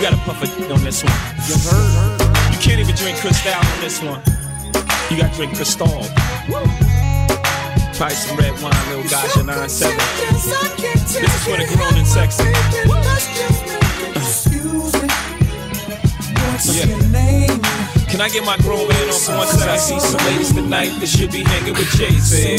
You gotta puff a on this one. You can't even drink Cristal on this one. You gotta drink Cristal. Try some red wine, little guy, 9-7. This is for the grown and sexy. What's your name? Can I get my grown man on for one side? I see some ladies tonight that should be hanging with Jay-Z.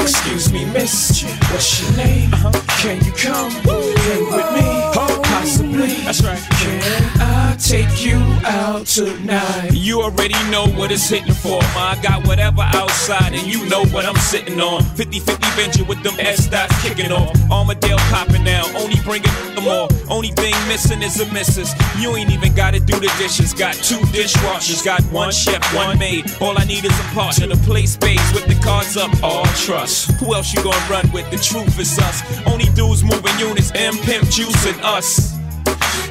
Excuse me, miss. What's your name? Can you come hang with me? Possibly. That's right. Can I take you out tonight? You already know what it's hitting for. I got whatever outside, and you know what I'm sitting on. 50-50 venture with them S-dots kicking off. Armadale popping now. Only bringing them all. Only thing missing is a missus. You ain't even gotta do the dishes. Got 2 dishwashers. Got 1 chef, 1 maid. All I need is a partner to play spades with the cards up. All trust. Who else you gonna run with? The truth is us. Only dudes moving units. M Pimp juicing us.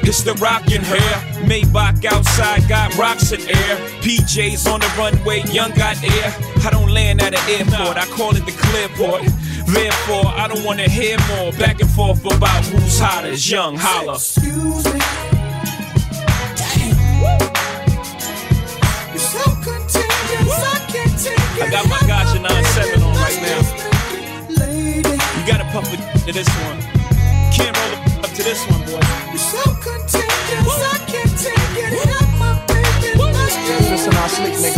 It's the rockin' hair. Maybach outside got rocks in air. PJs on the runway, young got air. I don't land at an airport, I call it the Clearport. Therefore, I don't wanna hear more back and forth about who's hotter. It's young, holla. Excuse me. Damn. You're so contagious, I can't take it. I got my Gacha 9-7 on right now. You gotta pump it to this one. Can't roll it up to this one, boy. You're so contagious, I can't take it. Help my baby, let's do it. Listen, I'll sleep, nigga.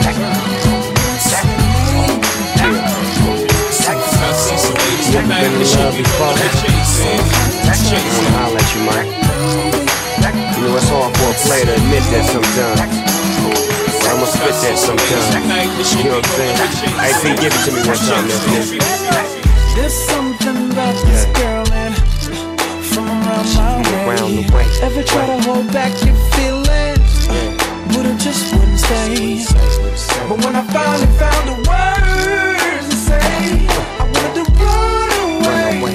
Check it out. Check it out. I see some ladies tonight that should be rolling that chasing. I'll let you, Mike. You know, it's hard for a player to admit that sometimes. I'ma spit that sometime. You know what I'm saying? I think give it to me one time, man. There's something about this girl and from around the way. Ever try to hold back your feelings? Would've just wouldn't say. But when I finally found the words to say, I wanted to run away.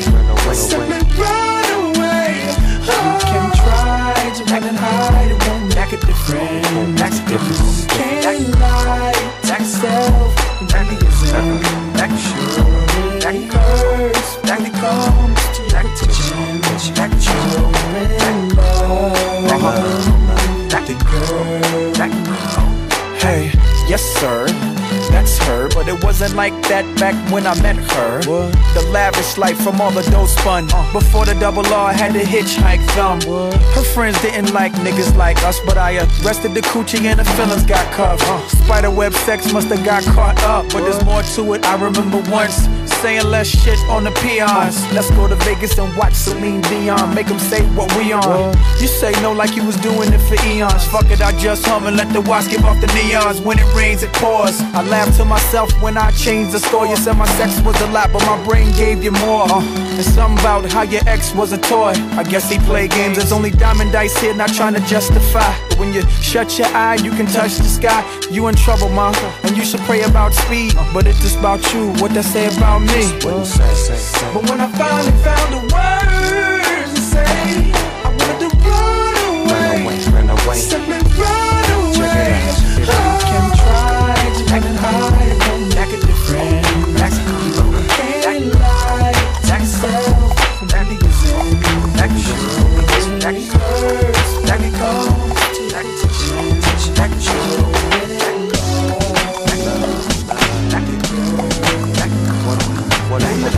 Step and run away. You can try to run and hide. It won't make a difference. That's different. Hey, yes sir, that's her, but it wasn't like that back when I met her. What? The lavish life from all the dough spun. Before the double R had to hitchhike thumb. What? Her friends didn't like niggas like us, but I arrested the coochie and the feelings got cuffed. Spiderweb sex must've got caught up, but there's more to it. I remember once saying less shit on the peons. Let's go to Vegas and watch Celine Dion. Make them say what we on. You say no like you was doing it for eons. Fuck it, I just hum and let the watch give off the neons. When it rains, it pours. I laugh to myself when I change the story. You said my sex was a lot, but my brain gave you more. There's something about how your ex was a toy. I guess he played games. There's only diamond dice here, not trying to justify. But when you shut your eye, you can touch the sky. You in trouble, ma, and you should pray about speed. But it's just about you, what they say about me. But when I finally found the words to say, I wanted to run away. Step and run away. I can try to run and hide. Don't make a difference. Can't lie. Back yourself. Back yourself. Back yourself. Back yourself. Back yourself. Back yourself. Back yourself.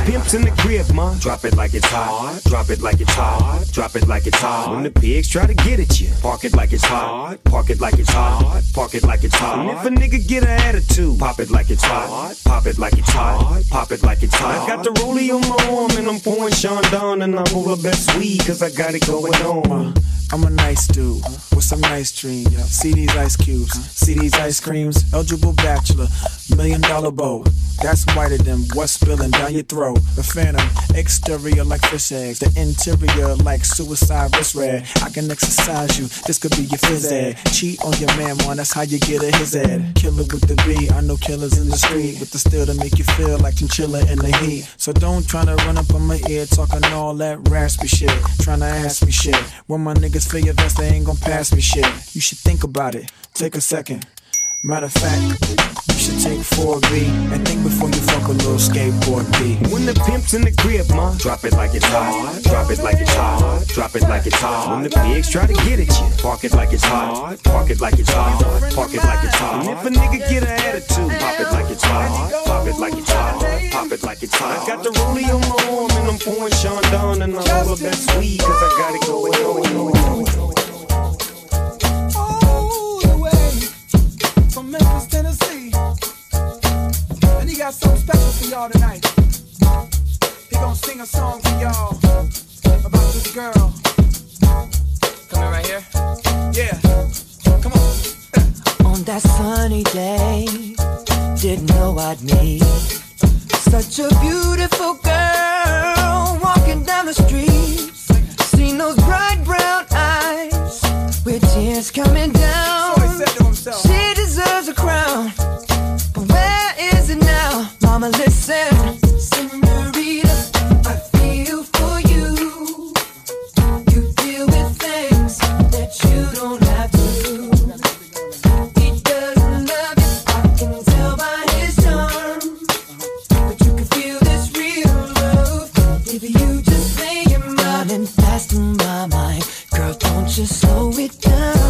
Pimps in the crib, ma. Drop it like it's hot. Drop it like it's hot. Drop it like it's hot. When the pigs try to get at you, park it like it's hot. Park it like it's hot. Park it like it's hot. And if a nigga get an attitude, pop it like it's hot. Pop it like it's hot. Pop it like it's hot. I got the rollie on my arm and I'm pouring Chandon and I'm over best weed cause I got it going on. I'm a nice dude with some nice dreams. See these ice cubes, see these ice creams. Eligible bachelor, $1 million bow. That's whiter than what's spilling down your throat. The phantom, exterior like fish eggs. The interior like suicide wrist red. I can exercise you, this could be your phys ed. Cheat on your man, man, that's how you get a his ed. Killer with the B, I know killers in the street. With the steel to make you feel like chinchilla in the heat. So don't try to run up on my ear talking all that raspy shit. Trying to ask me shit. When my niggas feel your vest, they ain't gon' pass me shit. You should think about it, take a second. Matter of fact, you should take 4B and think before you fuck a little skateboard B. When the pimp's in the crib, ma, drop it like it's hot, drop it like it's hot, drop it like it's hot. When the pigs try to get at you, park it like it's hot, park it like it's hot, park it like it's hot. And if a nigga get an attitude, pop it like it's hot, pop it like it's hot, pop it like it's hot. I got the rollie on my arm and I'm pouring Chandon and all of that sweet 'cause I got it going on. From Memphis, Tennessee, and he got something special for y'all tonight. He gonna sing a song for y'all about this girl. Coming right here? Yeah, come on. On that sunny day, didn't know I'd meet such a beautiful girl walking down the street. Seen those bright brown eyes with tears coming down. So he said to himself, she deserves a crown, but where is it now? Mama, listen, senorita, I feel for you. You deal with things that you don't have to do. He doesn't love you, I can tell by his charm, but you can feel this real love if you just say your mind. Running fast in my mind, girl, don't you slow it down.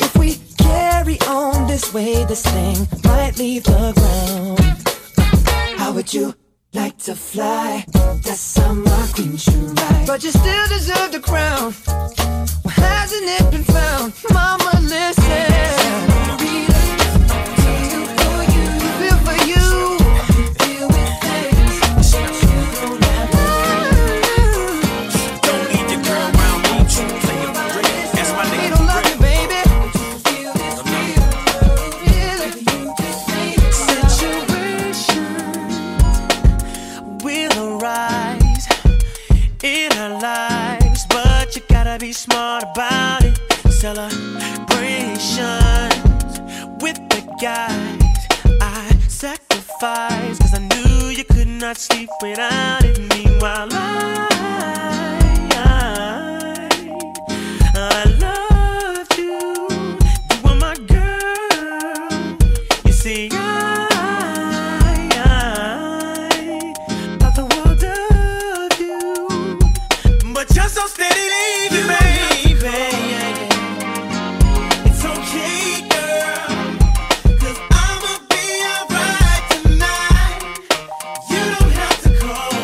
If we carry on this way, this thing might leave the ground. How would you like to fly? That summer queen should ride, but you still deserve the crown. Well, hasn't it been found? Mama, listen. Feel for you. Don't leave your girl around me. That's my nigga. He don't love you, baby. Situation will arise in our lives, but you gotta be smart about it. Celebrations with the guys I sacrificed, 'cause I knew you could not sleep without it. Meanwhile, I loved you. You were my girl. You see, I thought the world of you, but you're so steady leaving me, baby. It's okay, girl, 'cause I'ma be alright tonight. You don't have to call.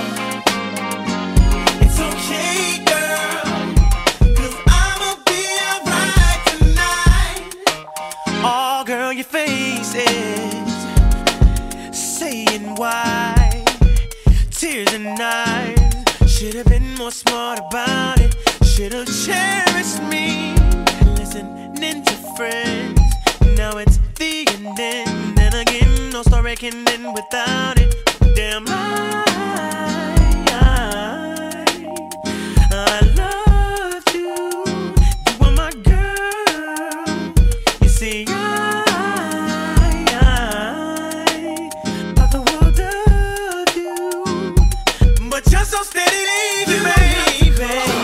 It's okay, girl, 'cause I'ma be alright tonight. Oh, girl, your face is saying why. Tears and eyes. Should have been more smart about it. Should have cherished me. Listening to friends. Now it's the ending. Then again, no story can end without it. Damn, I loved you. You were my girl. You see, I thought the world of you, but you're so steady leaving me, baby.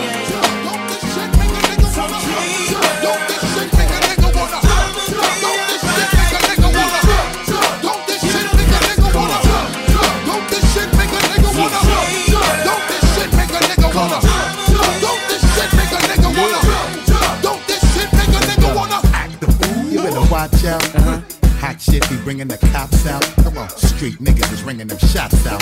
Watch out, hot shit be bringing the cops out. Come on, street niggas is ringing them shots out.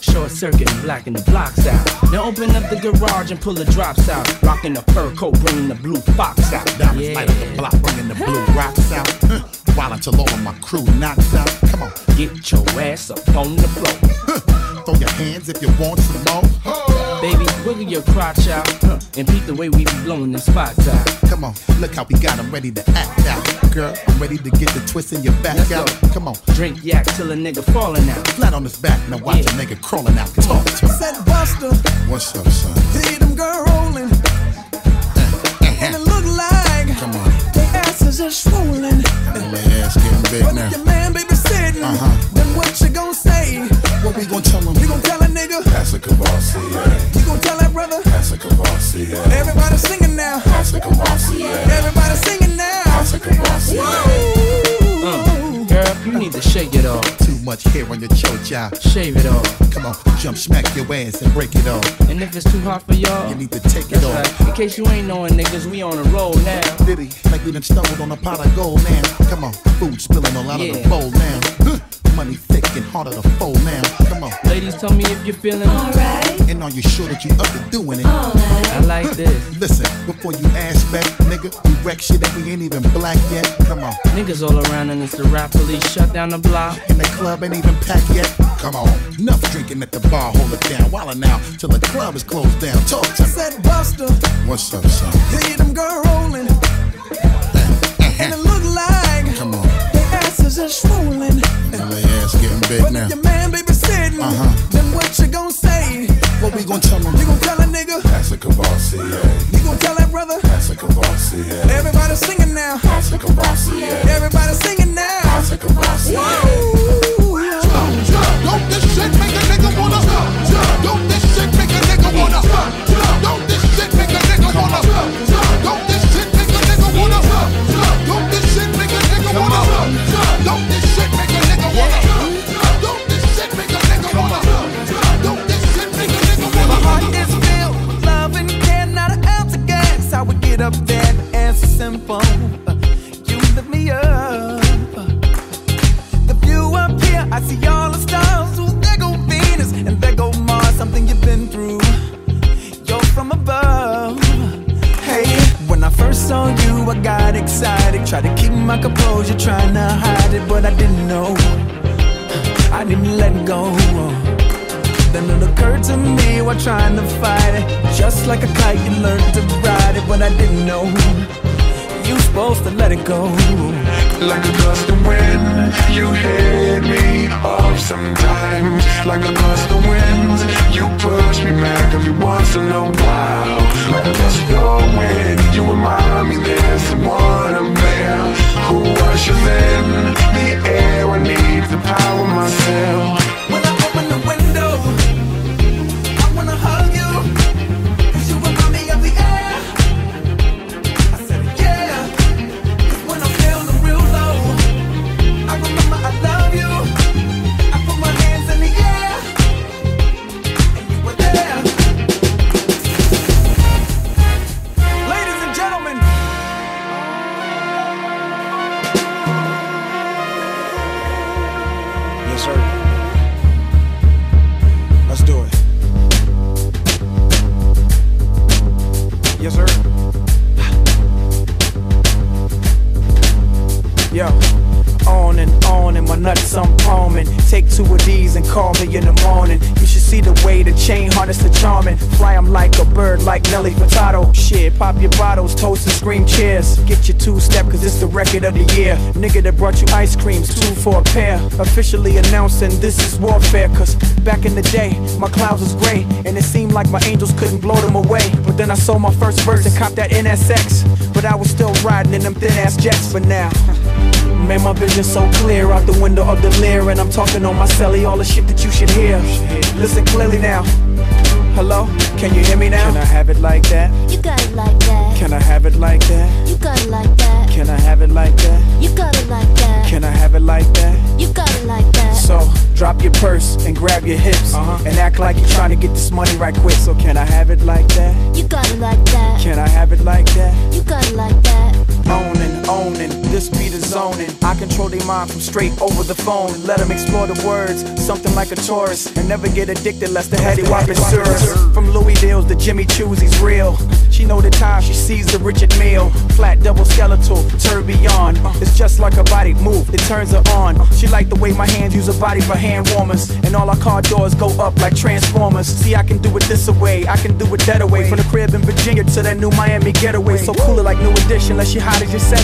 Short circuit, blacking the blocks out. Then open up the garage and pull the drops out. Rocking the fur coat, bringing the blue fox out. Diamonds light up the block, bringing the blue rocks out. While until all of my crew knocks out. Come on, get your ass up on the floor. Throw your hands if you want some more. Baby, wiggle your crotch out and beat the way we be blowing them spots out. Come on, look how we got them ready to act out. Girl, I'm ready to get the twist in your back out. Come on, drink yak till a nigga falling out. Flat on his back, now watch a nigga crawling out. Talk to him. Said Buster, what's up, son? See them girl rolling, and it look like come on, their asses are swollen. My ass getting big but now. But if your man baby sitting, then what you gon' say? What we gon' tell him? You gon' tell a nigga? Pass a Kavasi, yeah. You gon' tell that brother? Pass a Kavasi, yeah. Everybody singing now. Pass a Kavasi, yeah. Everybody singing now. Pass a Kavasi, yeah. Girl, you need need to shake it off. Too much hair on your chocha. Shave it off. Come on, jump, smack your ass and break it off. And if it's too hot for y'all, you need to take it off. Right. In case you ain't knowing, niggas, we on a roll now. Diddy, like we done stumbled on a pot of gold now. Come on, food spilling all out of the bowl now. Money thick and harder to fold now. Come on. Ladies, tell me if you're feeling alright. And are you sure that you up to doing it? Alright. I like this. Listen, before you ask back, nigga, we wreck shit that we ain't even black yet. Come on. Niggas all around and it's the rap police shut down the block. And the club ain't even packed yet. Come on. Enough drinking at the bar, hold it down. Wildin' now till the club is closed down. Talk to me. Said Buster. What's up, son? Hey, them girl rolling. And it look like. Come on. Just rolling. Now they ass getting big but now. But if your man baby sitting, then what you gon' say? What we gon' tell him? You gon' tell a nigga? That's a Cavassier. You gon' tell that brother? That's a Cavassier. Everybody singing now. That's a Cavassier. Everybody singing now. That's a Cavassier. Woo! Don't this shit make a nigga wanna stop? Don't this shit make a nigga wanna stop? Don't this shit make a nigga wanna stop? Don't this shit make a nigga wanna stop? Don't this shit make a nigga wanna stop? Don't this shit make a nigga wanna run? Don't this shit make a nigga wanna run? Don't this shit make a nigga wanna run? My heart is filled with love and care, not an ounce of gas. I would get up there and answer simple. You lift me up. The view up here, I see all the stars. Ooh, there go Venus and there go Mars. Something you've been through. You're from above. When I first saw you, I got excited. Tried to keep my composure, trying to hide it, but I didn't know. I didn't let go. Then it occurred to me while trying to fight it. Just like a kite, you learned to ride it, but I didn't know. You supposed to let it go. Like a gust of wind, you hit me off sometimes. Like a gust of wind, you push me back every once in a while. Like a gust of wind, you remind me there's someone I'm there who rushes in the air I need to power myself. When I open the window, I wanna hug you, 'cause you remind me of the air. Nuts I'm palming. Take two of these and call me in the morning. You should see the way the chain harness the charming. Fly 'em like a bird, like Nelly Furtado. Shit, pop your bottles, toast and scream cheers. Get your two-step, 'cause it's the record of the year. Nigga that brought you ice creams, 2 for a pair. Officially announcing this is warfare. 'Cause back in the day, my clouds was gray, and it seemed like my angels couldn't blow them away. But then I sold my first verse and copped that NSX. But I was still riding in them thin-ass jets for now. Man, my vision so clear, out the window of the Lear. And I'm talking on my celly, all the shit that you should hear. Listen clearly now. Hello, can you hear me now? Can I have it like that? You got it like that. Can I have it like that? You got it like that. Can I have it like that? You got it like that. Can I have it like that? You got it like that. So, drop your purse and grab your hips. And act like you're trying to get this money right quick. So can I have it like that? You got it like that. Can I have it like that? You got it like that. Owning, this be the zoning. I control their mind from straight over the phone. Let them explore the words, something like a tourist. And never get addicted lest the heady wop is serious. From Louis Dills to Jimmy Choo's, he's real. She know the time, she sees the Richard Mille. Flat, double skeletal, tourbillon. It's just like her body move, it turns her on. She like the way my hands use her body for hand warmers. And all our car doors go up like transformers. See, I can do it this away, I can do it that away. From the crib in Virginia to that new Miami getaway. So cool it like New Edition, let she hide as you say.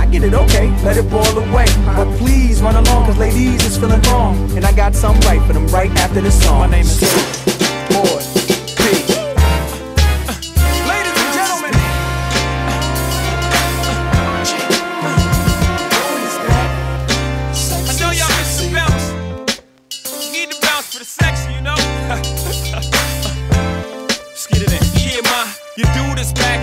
I get it, okay, let it boil away. But please run along, 'cause ladies is feeling wrong. And I got something right for them right after this song. My name is Boy P. Ladies and gentlemen, I know y'all miss the bounce. You need the bounce for the section, you know. Let's get it in. Yeah, my, your dude is back.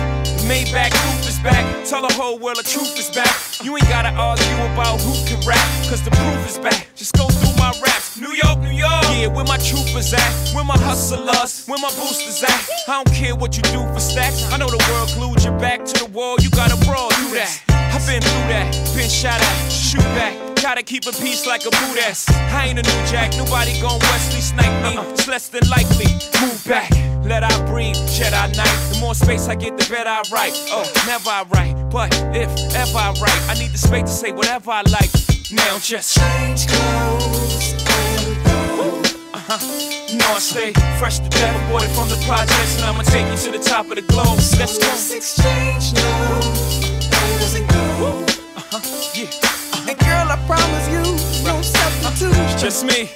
Maybach roof is back. Tell the whole world the truth is back. You ain't gotta argue about who can rap, cause the proof is back. Just go through my raps. New York, New York. Yeah, where my troopers at? Where my hustlers? Where my boosters at? I don't care what you do for stacks. I know the world glued your back to the wall. You gotta brawl through that. I've been through that. Been shot at. Shoot back. Gotta keep a peace like a boot ass. I ain't a new jack, nobody gon' Wesley snipe me. It's less than likely. Move back, let I breathe, shed I night. The more space I get, the better I write. Oh, never I write, but if ever I write, I need the space to say whatever I like. Now just change clothes and go. You know I stay fresh to death, aborted from the projects, and I'ma take you to the top of the globe. So let's go. Let's exchange clothes and go. Yeah. And girl, I promise you, no substitute. It's just me.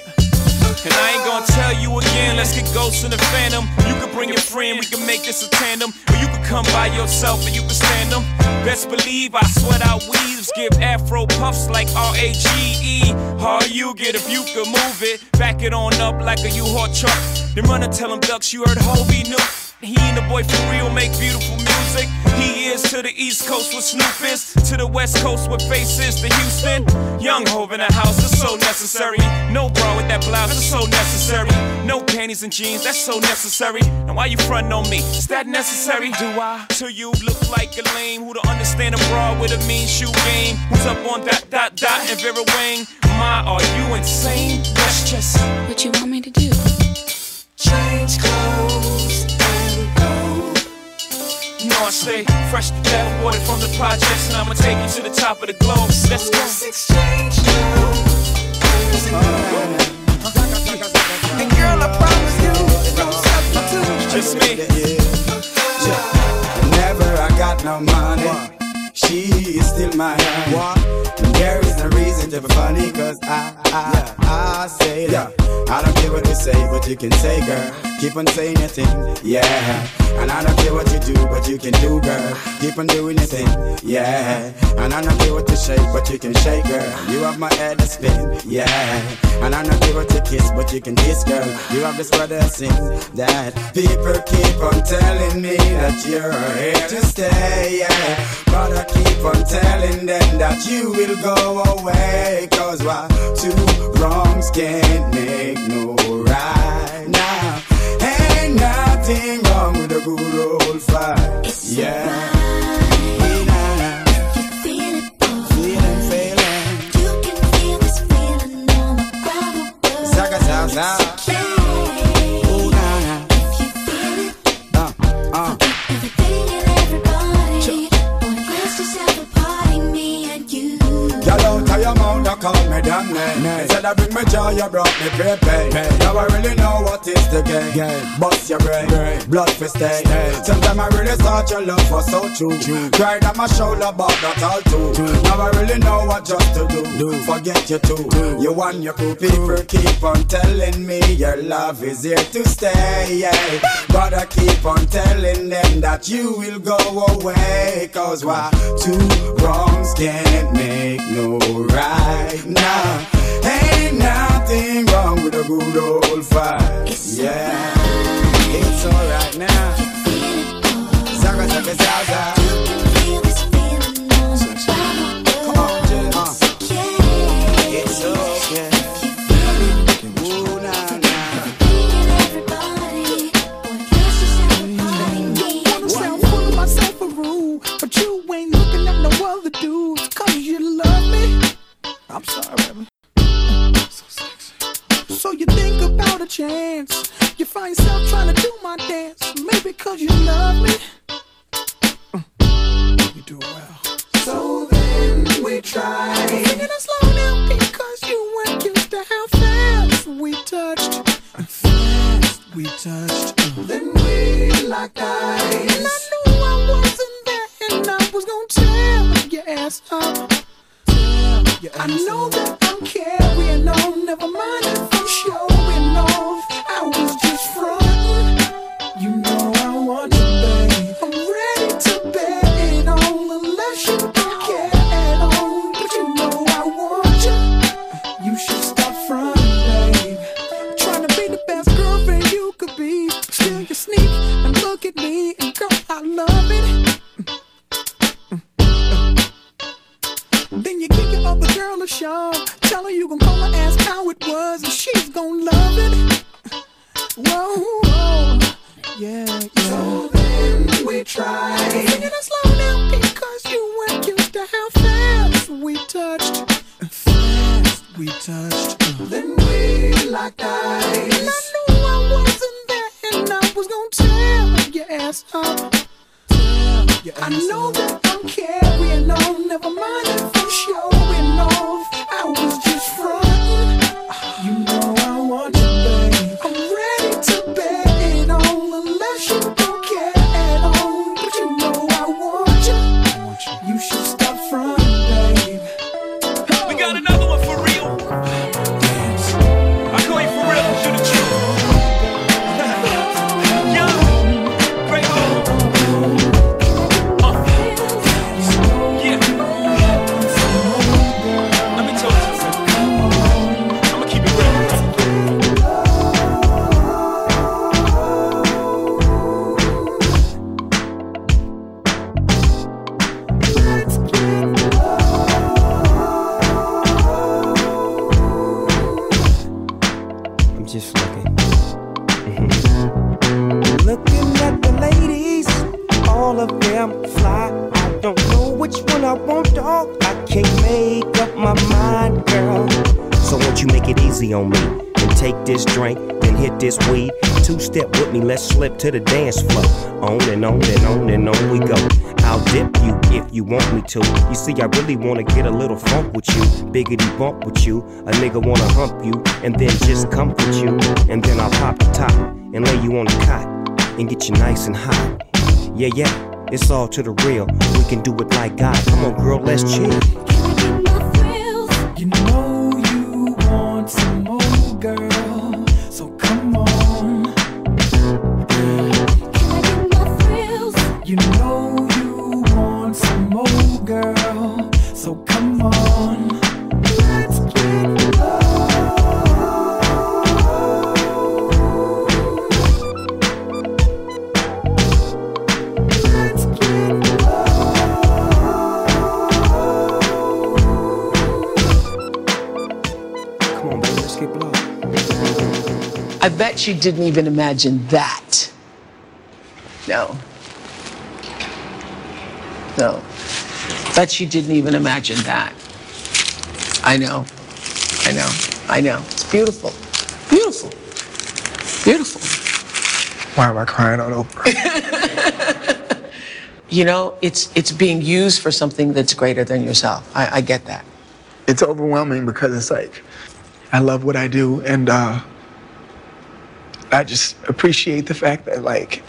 And I ain't gonna tell you again. Let's get ghosts in the phantom. You can bring your friend, we can make this a tandem. Or you can come by yourself and you can stand them. Best believe I sweat out weaves. Give afro puffs like R-A-G-E. Hard you get if you can move it. Back it on up like a U-Haul truck. Then run and tell them ducks you heard Hobie New. He and the boy for real make beautiful music. He is to the East Coast where Snoop is, to the West Coast where Face is, to Houston. Young Hov in the house is so necessary. No bra with that blouse is so necessary. No panties and jeans, that's so necessary. Now why you frontin' on me? Is that necessary? Do I? To you look like a lame who don't understand a bra with a mean shoe game. Who's up on dot and Vera Wang? My, are you insane? That's just what you want me to do. Change clothes. You know I stay fresh to death, aborted from the projects, and I'ma take you to the top of the globe. Let's go. Let's exchange clothes and go. And girl, I promise you, no substitute. It's just me. Never I got no money. She is still my honey. There is no reason to be funny, cause I say that. I don't care what you say, but you can say, girl. Keep on saying your thing, yeah. And I don't care what you do, but you can do, girl. Keep on doing your thing, yeah. And I don't care what you shake, but you can shake, girl. You have my head to spin, yeah. And I don't care what you kiss, but you can kiss, girl. You have this brother sing that. People keep on telling me that you're here to stay, yeah. But I keep on telling them that you will go away. Cause why? Two wrongs can't make no right now. Ain't nothing wrong with a good old fight. It's yeah. Right. Nah. You feel it, boy. Feeling. You can feel this feeling on the proper world. Zaga, zaga. Call me damn name. Said I bring my joy, you brought me pay. Now I really know what is the game. Bust your brain, blood for stay. Sometimes I really thought your love was so true. Cried on my shoulder, but not all too. Now I really know what just to do. Forget you too. You and your crew. People keep on telling me your love is here to stay, yeah. But I keep on telling them that you will go away. Cause why? Two wrongs can't make no right. Now, ain't nothing wrong with a good old fight. It's yeah, alright. It's alright now. Zaga, zaga, zaga. You can feel this feeling on the bottom. Come on, just yeah. It's okay. If you feel it, everybody. Boy, that's just everybody. You want myself, full of myself a rule, but you ain't looking at no other dudes. Cause you love me. I'm sorry, baby. So sexy. So you think about a chance. You find yourself trying to do my dance. Maybe cause you love me. You do it well. So then we try. I'm thinking I slow down because you weren't used to how fast we touched. Fast we touched. Then we locked eyes. And I knew I wasn't there. And I was gonna tear your ass up. I know that I'm carrying on, never mind if I'm showing off. I was just frontin', you know I want to bang. I'm ready to bet it on, unless you don't care at all. But you know I want you, you should stop frontin', babe. Trying to be the best girlfriend you could be. Still you sneak and look at me, and girl I love it. her, Sean. Tell her you gon' call her, ask how it was, and she's gon' love it. Whoa, whoa. Yeah, yeah. So then we tried. Singing it slow now because you weren't used to how fast we touched. Fast we touched. Then we locked eyes. And I knew I wasn't there, and I was gon' tear your ass up. I know that I'm carrying on, never mind if I'm showing off. I was just frontin'. You know I want you, babe. I'm ready to bet it on, unless you don't care at all. But you know I want you. You should stop frontin', babe. We got another one for real. Dance. I call you for real to the truth. Young, grateful. On me and take this drink, then hit this weed. Two-step with me, let's slip to the dance floor. On and on and on and on we go. I'll dip you if you want me to. You see, I really wanna get a little funk with you, biggity bump with you. A nigga wanna hump you and then just comfort you, and then I'll pop the top and lay you on the cot and get you nice and hot. Yeah, yeah, it's all to the real. We can do it like God. Come on, girl, let's chill. I bet you didn't even imagine that. No. No. Bet you didn't even imagine that. I know. I know. I know. It's beautiful. Beautiful. Beautiful. Why am I crying on Oprah? You know, it's being used for something that's greater than yourself. I get that. It's overwhelming because it's like, I love what I do, and I just appreciate the fact that, like,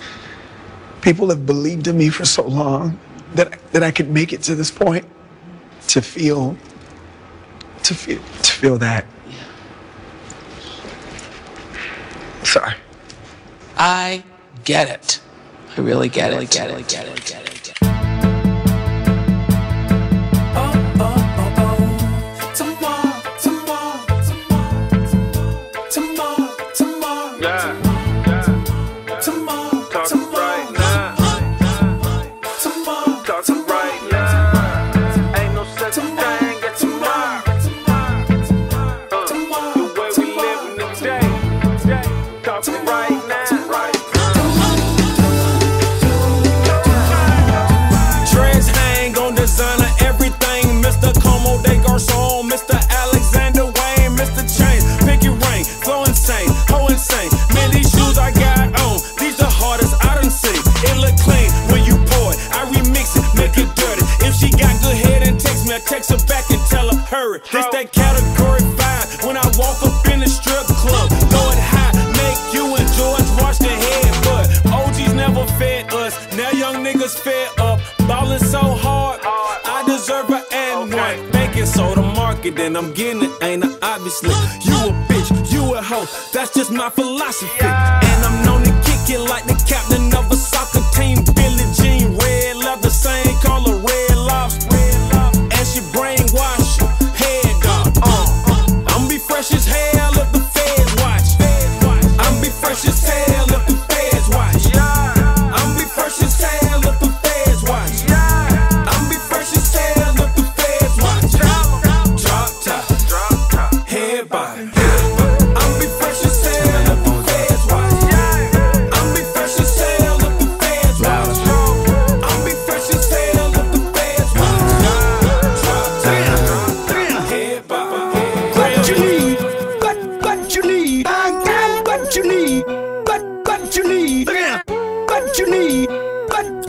people have believed in me for so long that I could make it to this point. To feel that. Yeah. Sorry. I get it. I really get it. Get it. This that category 5 when I walk up in the strip club. Throw it high, make you and George wash their head. But OGs never fed us, now young niggas fed up. Ballin' so hard, I deserve an and one. Baking soda market, and I'm getting it, ain't I? Obviously, you a bitch, you a hoe, that's just my philosophy. And I'm known to kick it like the captain of a soccer team. Billie Jean, red leather, same color, red lobster. And she brainwashed. Fresh as hell if the feds watch. I'm be fresh as hell if the feds watch. I'm be fresh as hell if the feds watch. I'm be fresh as hell if the feds watch. Drop top.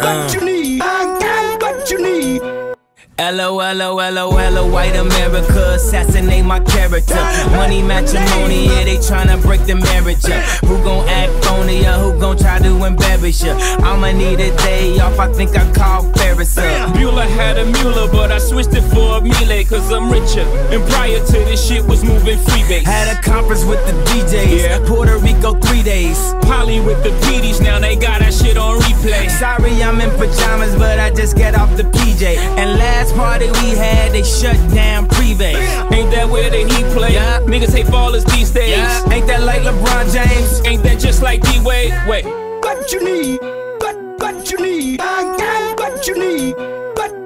what you need. I got what you need. LOLOLOLO, white America, assassinate my character. Money matrimony, yeah, they tryna break the marriage up. Who gon' act phony or who gon' try to embarrass ya? I'ma need a day off, I think I called Ferris up. Bueller had a Mueller, but I switched it for a melee, cause I'm richer. And prior to this shit was moving freebase. Had a conference with the DJs, yeah. Puerto Rico 3 days. Poly with the PDs, now they got that shit on replay. Sorry I'm in pajamas, but I just get off the PJ. And last party we had, they shut down Privé. Ain't that where the Heat play? Yeah. Niggas hate ballers these days. Yeah. Ain't that like LeBron James? Ain't that just like D-Wade? Wait. What you need? What you need? I got what you need.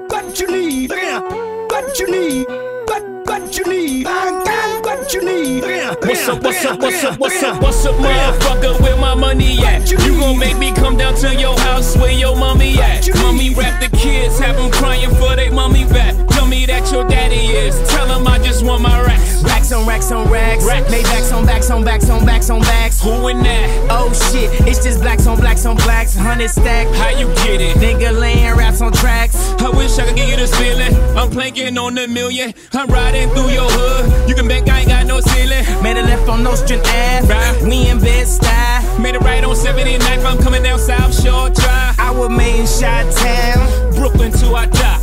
What you need? Yeah. What you need? What you need? I got what you need. Yeah. What's up? What's up? What's up? What's up? What's up, motherfucker? Where my money at? You gon' make me come down to your house where your mommy at? Mommy rap the kids, have them crying for they mommy back. Tell me that your daddy is. Tell him I just want my racks. Racks on racks on racks. Lay backs on backs on backs on backs on backs. Who in that? Oh shit, it's just blacks on blacks on blacks. 100 stack. How you get it? Nigga laying raps on tracks. I wish I could give you this feeling. I'm planking on a million. I'm riding through your hood. You can bet I ain't got no ceiling. Made a left on Nostrand Ave. Right. We in Bed-Stuy. Made a right on 79th. I'm coming down South Shore Drive. Our main Chi-Town. Brooklyn to our top.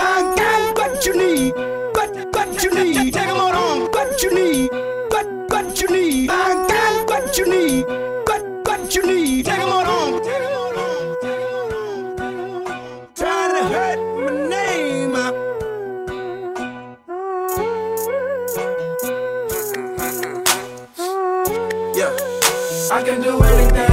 I got what you need. What you need. Take 'em on home. What you need. What you need. I got what you need. What you need. Take 'em on home. Try to hurt my name. Yeah, I can do anything.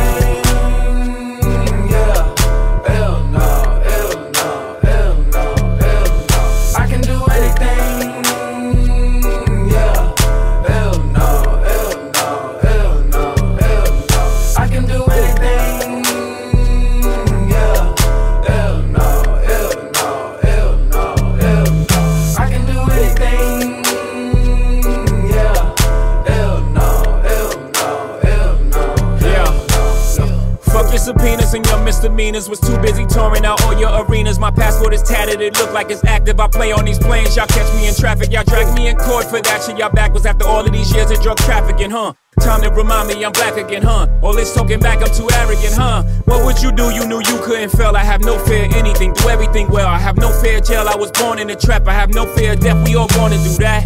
Misdemeanors was too busy touring out all your arenas. My passport is tatted, it look like it's active. I play on these planes, y'all catch me in traffic. Y'all drag me in court for that shit. Y'all backwards after all of these years of drug trafficking, huh? Time to remind me I'm black again, huh? All this talking back, I'm too arrogant, huh? What would you do? You knew you couldn't fail. I have no fear of anything, do everything well. I have no fear of jail, I was born in a trap. I have no fear of death, we all born to do that.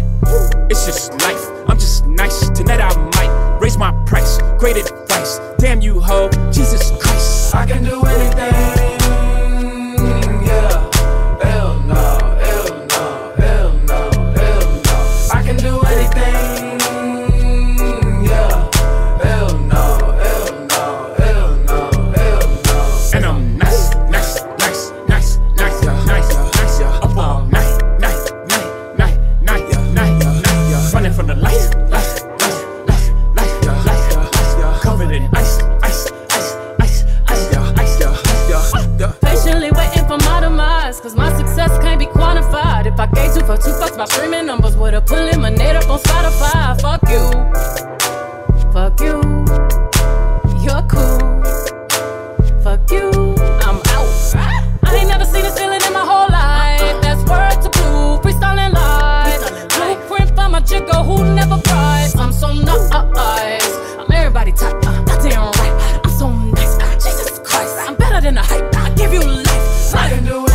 It's just life, I'm just nice. Tonight I might raise my price, great advice. Damn you, ho, Jesus Christ. I can do anything. My streaming numbers would have pulling my net up on Spotify. Fuck you. Fuck you. You're cool. Fuck you. I'm out. I ain't never seen this feeling in my whole life. That's word to blue. Freestyling live. Blueprint for my jigger who never cries. I'm so nice. I'm everybody type. Goddamn right. I'm so nice. Jesus Christ. I'm better than a hype. I give you life. I can do it.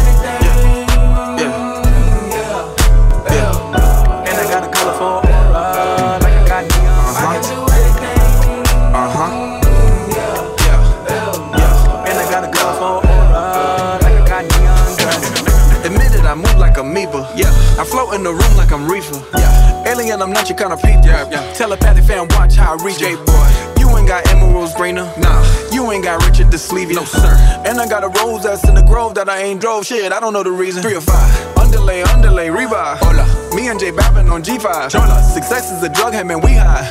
I'm floating the room like I'm reefer. Yeah. Alien, I'm not your kind of people. Yeah, yeah. Telepathic fan, watch how I reach. J-boy, you ain't got emeralds greener. Nah, you ain't got Richard the Sleevey. No sir. And I got a rose that's in the grove that I ain't drove. Shit, I don't know the reason. 3 or 5. Underlay, revive. Hola. Me and Jay Bappin on G5. Hola. Success is a drug handman, we high.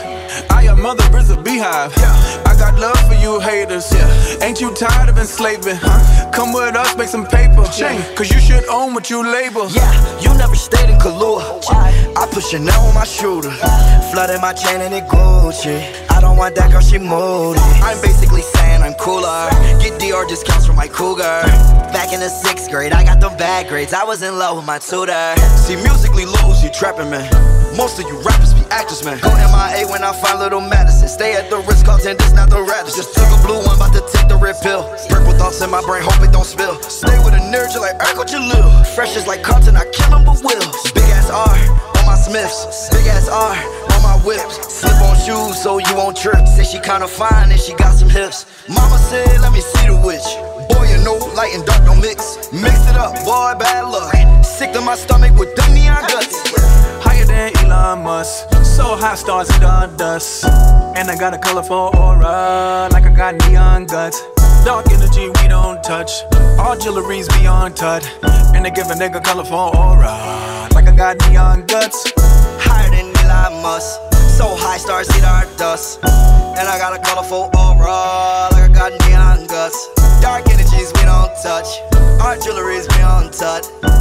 I am mother is a beehive. Yeah. I got love for you haters. Yeah. Ain't you tired of enslaving? Huh? Come with us, make some paper. Shame. Yeah. Cause you should own what you label. Yeah, you never stayed in Kahlua. I put Chanel on my shooter. Flooded my chain and it Gucci. I don't want that girl, she moody. I'm basically saying I'm cool. cooler. Get Dior discounts from my cougar. Back in the 6th grade, I got them bad grades. I was in love with my tutor. See, musically lose, you trapping, man. Most of you rappers be actors, man. Go MIA when I find little Madison. Stay at the Ritz-Carlton, this not the Radisson. Just took a blue one, about to take the red pill. Purple thoughts in my brain, hope it don't spill. Stay with a nerd, you like Urkel Jalil. Fresh is like Carlton, I kill him but will. Big ass R on my Smiths. Big ass R on my whips. Slip on shoes so you won't trip. Say she kinda fine and she got some hips. Mama said, let me see the witch. Boy, you know, light and dark don't mix. Mix it up, boy, bad luck. Sick to my stomach with them neon guts. Higher than Elon Musk, so high stars in the dust. And I got a colorful aura, like I got neon guts. Dark energy we don't touch, all jewelry's beyond touch. And they give a nigga colorful aura, like I got neon guts. Higher than Elon Musk, so high stars in our dust. And I got a colorful aura, like I got neon guts. Dark energies we don't touch, our jewelry's beyond touch.